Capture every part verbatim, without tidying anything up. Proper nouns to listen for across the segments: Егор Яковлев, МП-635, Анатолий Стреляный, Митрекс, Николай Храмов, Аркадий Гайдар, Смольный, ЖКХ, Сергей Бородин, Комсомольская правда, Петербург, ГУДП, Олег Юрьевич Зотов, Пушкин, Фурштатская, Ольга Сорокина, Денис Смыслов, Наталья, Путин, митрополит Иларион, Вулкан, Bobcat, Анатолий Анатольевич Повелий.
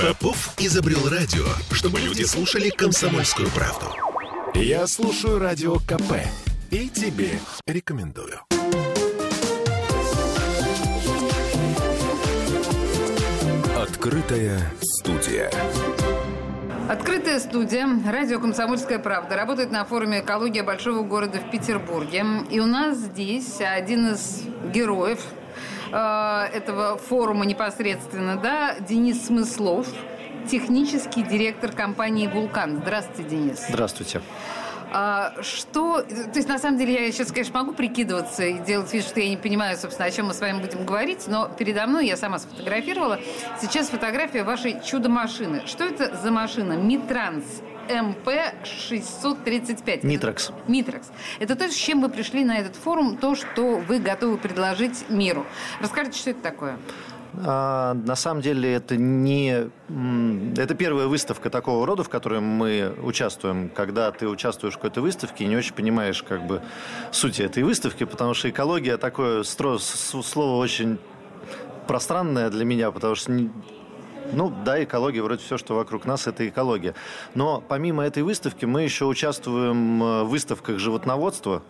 Попов изобрел радио, чтобы люди слушали «Комсомольскую правду». Я слушаю радио ка пэ и тебе рекомендую. Открытая студия. Открытая студия, радио «Комсомольская правда», работает на форуме «Экология большого города» в Петербурге. И у нас здесь один из героев э, этого форума непосредственно, да, Денис Смыслов, технический директор компании «Вулкан». Здравствуйте, Денис. Здравствуйте. А, что, то есть, на самом деле, я сейчас, конечно, могу прикидываться и делать вид, что я не понимаю, собственно, о чем мы с вами будем говорить, но передо мной, я сама сфотографировала, сейчас фотография вашей чудо-машины. Что это за машина? Митранс эм пэ шестьсот тридцать пять. Митрекс. Митрекс. Это то, с чем вы пришли на этот форум, то, что вы готовы предложить миру. Расскажите, что это такое? На самом деле это не... Это первая выставка такого рода, в которой мы участвуем. Когда ты участвуешь в какой-то выставке, не очень понимаешь как бы суть этой выставки, потому что экология такое слово очень пространное для меня, потому что... Ну, да, экология, вроде все, что вокруг нас, это экология. Но помимо этой выставки мы еще участвуем в выставках животноводства,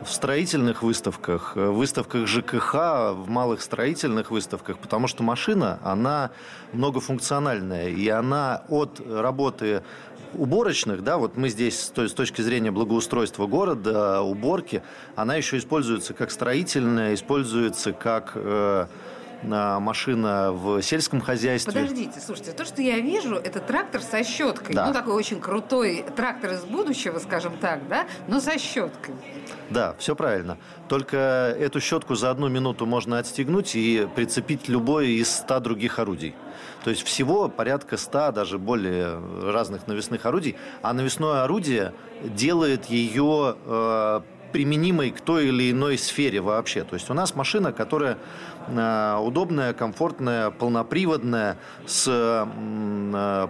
в строительных выставках, в выставках жэ ка ха, в малых строительных выставках, потому что машина, она многофункциональная, и она от работы уборочных, да, вот мы здесь с точки зрения благоустройства города, уборки, она еще используется как строительная, используется как... машина в сельском хозяйстве. Подождите, слушайте, то, что я вижу, это трактор со щеткой. Да. Ну, такой очень крутой трактор из будущего, скажем так, да, но со щеткой. Да, все правильно. Только эту щетку за одну минуту можно отстегнуть и прицепить любое из ста других орудий. То есть всего порядка ста, даже более разных навесных орудий. А навесное орудие делает ее... Э, применимой к той или иной сфере вообще. То есть у нас машина, которая удобная, комфортная, полноприводная, с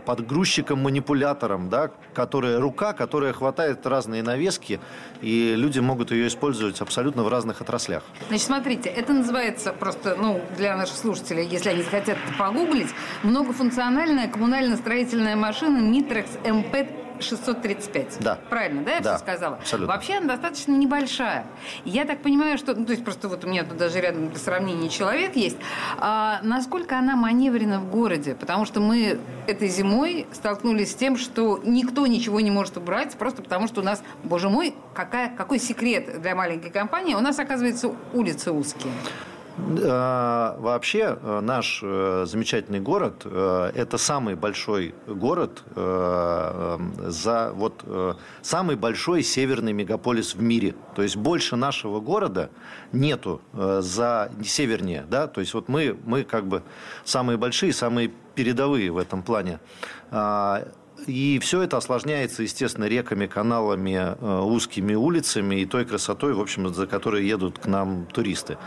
подгрузчиком-манипулятором, да, которая рука, которая хватает разные навески, и люди могут ее использовать абсолютно в разных отраслях. Значит, смотрите, это называется просто, ну, для наших слушателей, если они хотят погуглить, многофункциональная коммунально-строительная машина «Митрекс эм пэ шестьсот тридцать пять. Да. Правильно, да, я да, все сказала? Абсолютно. Вообще она достаточно небольшая. Я так понимаю, что... Ну, то есть просто вот у меня тут даже рядом для сравнения человек есть. А насколько она маневрена в городе? Потому что мы этой зимой столкнулись с тем, что никто ничего не может убрать, просто потому что у нас, боже мой, какая, какой секрет для маленькой компании, у нас, оказывается, улицы узкие. Вообще наш замечательный город – это самый большой город, за, вот, самый большой северный мегаполис в мире. То есть больше нашего города нету за севернее, да? То есть вот мы, мы как бы самые большие, самые передовые в этом плане. И все это осложняется, естественно, реками, каналами, узкими улицами и той красотой, в общем, за которой едут к нам туристы.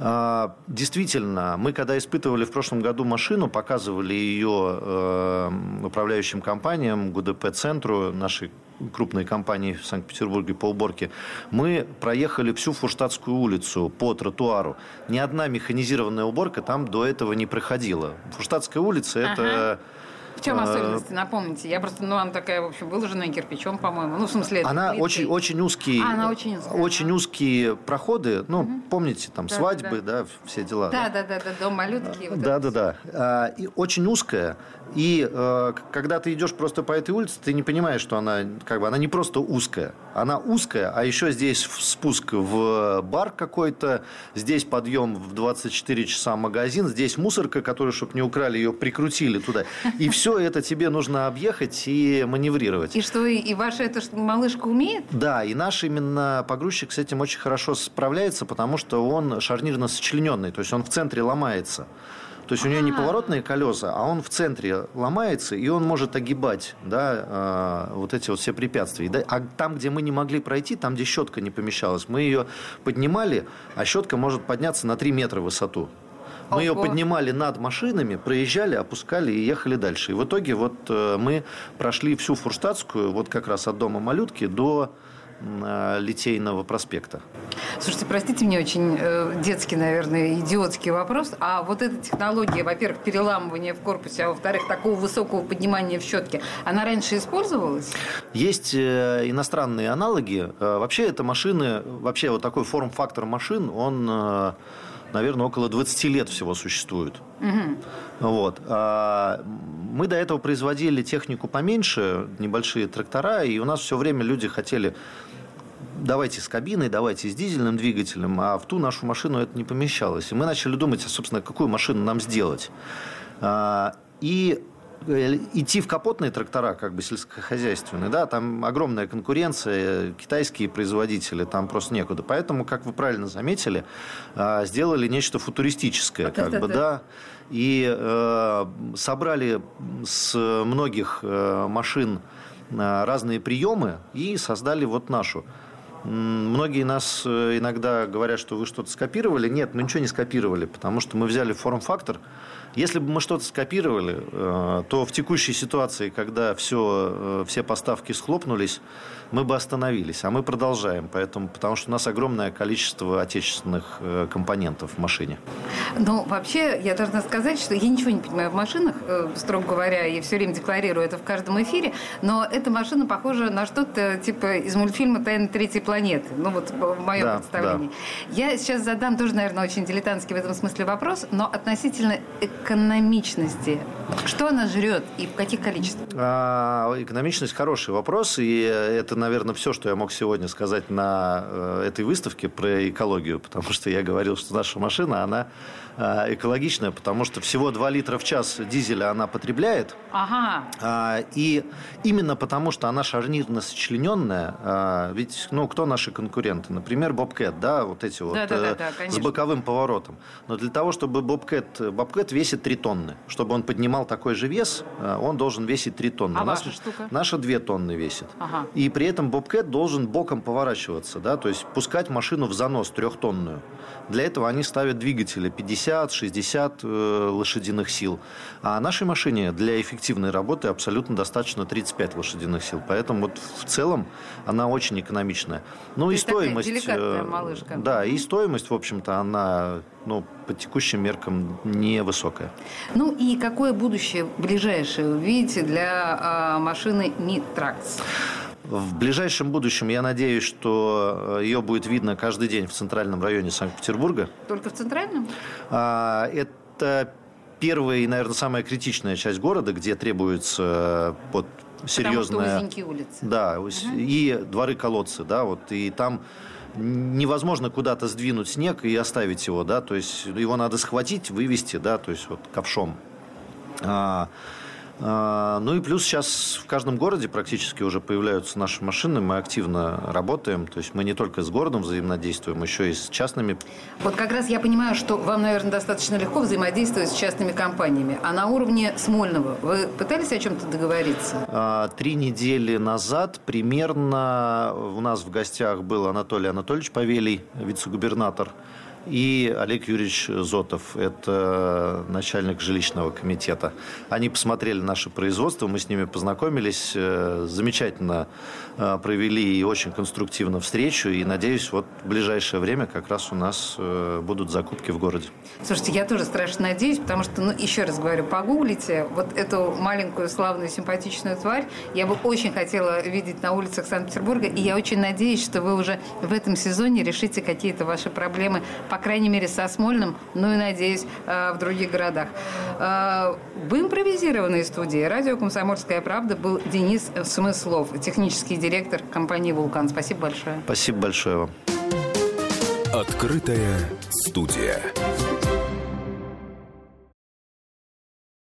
Действительно, мы когда испытывали в прошлом году машину, показывали ее управляющим компаниям, ГУДП-центру, нашей крупной компании в Санкт-Петербурге по уборке, мы проехали всю Фурштатскую улицу по тротуару. Ни одна механизированная уборка там до этого не проходила. Фурштатская улица – это... В чем особенности? Напомните. Я просто, ну, она такая, в общем, выложенная кирпичом, по-моему. Ну, в смысле... Она очень, очень узкие... А, она очень узкая. Очень да. узкие проходы. Ну, угу. помните, там, да, свадьбы, да. да, все дела. Да-да-да, дом малютки. Да-да-да. Вот очень узкая. И э, когда ты идешь просто по этой улице, ты не понимаешь, что она, как бы, она не просто узкая. Она узкая, а еще здесь спуск в бар какой-то, здесь подъем в двадцать четыре часа магазин, здесь мусорка, которую, чтобы не украли, ее прикрутили туда. И все. Все это тебе нужно объехать и маневрировать. И что, и ваша эта малышка умеет? Да, и наш именно погрузчик с этим очень хорошо справляется, потому что он шарнирно сочлененный, то есть он в центре ломается. То есть у нее не поворотные колеса, а он в центре ломается, и он может огибать, да, э, вот эти вот все препятствия. Да? А там, где мы не могли пройти, там, где щетка не помещалась, мы ее поднимали, а щетка может подняться на три метра в высоту. Мы ее поднимали над машинами, проезжали, опускали и ехали дальше. И в итоге вот мы прошли всю Фурштатскую, вот как раз от дома малютки до Литейного проспекта. Слушайте, простите меня, очень э, детский, наверное, идиотский вопрос. А вот эта технология, во-первых, переламывания в корпусе, а во-вторых, такого высокого поднимания в щетке, она раньше использовалась? Есть э, иностранные аналоги. Э, вообще, это машины, вообще вот такой форм-фактор машин, он, э, наверное, около двадцать лет всего существует. Угу. Вот. А мы до этого производили технику поменьше, небольшие трактора, и у нас все время люди хотели... Давайте с кабиной, давайте с дизельным двигателем, а в ту нашу машину это не помещалось. И мы начали думать, собственно, какую машину нам сделать. И идти в капотные трактора, как бы сельскохозяйственные, да, там огромная конкуренция, китайские производители, там просто некуда. Поэтому, как вы правильно заметили, сделали нечто футуристическое, как бы, да. И собрали с многих машин разные приемы и создали вот нашу. Многие нас иногда говорят, что вы что-то скопировали. Нет, мы ничего не скопировали, потому что мы взяли форм-фактор. Если бы мы что-то скопировали, то в текущей ситуации, когда все, все поставки схлопнулись, мы бы остановились. А мы продолжаем, поэтому, потому что у нас огромное количество отечественных компонентов в машине. Ну, вообще, я должна сказать, что я ничего не понимаю в машинах, строго говоря, и все время декларирую это в каждом эфире, но эта машина похожа на что-то типа из мультфильма «Тайна третьей планеты». Планеты, ну вот в моем да, представлении. Да. Я сейчас задам тоже, наверное, очень дилетантский в этом смысле вопрос, но относительно экономичности. Что она жрет и в каких количествах? А, экономичность – хороший вопрос, и это, наверное, все, что я мог сегодня сказать на этой выставке про экологию, потому что я говорил, что наша машина, она экологичная, потому что всего два литра в час дизеля она потребляет. Ага. И именно потому, что она шарнирно сочлененная, ведь, ну, кто наши конкуренты? Например, Bobcat, да, вот эти вот да, да, да, да, с боковым поворотом. Но для того, чтобы Bobcat, Bobcat весит три тонны, чтобы он поднимал такой же вес, он должен весить три тонны. А У ваша нас, штука? Наша две тонны весит. Ага. И при этом Bobcat должен боком поворачиваться, да, то есть пускать машину в занос трехтонную. Для этого они ставят двигатели пятьдесят-шестьдесят лошадиных сил. А нашей машине для эффективной работы абсолютно достаточно тридцать пять лошадиных сил. Поэтому вот в целом она очень экономичная. Ну и стоимость, деликатная малышка. Да, и стоимость, в общем-то, она, ну, по текущим меркам невысокая. Ну и какое будущее ближайшее вы видите для э, машины Митрекс? В ближайшем будущем, я надеюсь, что ее будет видно каждый день в центральном районе Санкт-Петербурга. Только в центральном? А, это первая и, наверное, самая критичная часть города, где требуется под серьезное... Потому что узенькие улицы. Да, угу. И дворы-колодцы, да, вот, и там... Невозможно куда-то сдвинуть снег и оставить его, да, то есть его надо схватить, вывести, да, то есть вот ковшом. А, а, ну и плюс сейчас в каждом городе практически уже появляются наши машины, мы активно работаем, то есть мы не только с городом взаимодействуем, еще и с частными. Вот как раз я понимаю, что вам, наверное, достаточно легко взаимодействовать с частными компаниями, а на уровне Смольного вы пытались о чем-то договориться? А, три недели назад примерно у нас в гостях был Анатолий Анатольевич Повелий, вице-губернатор, и Олег Юрьевич Зотов, это начальник жилищного комитета. Они посмотрели наше производство, мы с ними познакомились, замечательно провели и очень конструктивно встречу. И, надеюсь, вот в ближайшее время как раз у нас будут закупки в городе. Слушайте, я тоже страшно надеюсь, потому что, ну, еще раз говорю, погуглите вот эту маленькую, славную, симпатичную тварь. Я бы очень хотела видеть на улицах Санкт-Петербурга, и я очень надеюсь, что вы уже в этом сезоне решите какие-то ваши проблемы, по крайней мере, со Смольным, ну и, надеюсь, в других городах. В импровизированной студии радио «Комсомольская правда» был Денис Смыслов, технический директор компании «Вулкан». Спасибо большое. Спасибо большое вам. Открытая студия.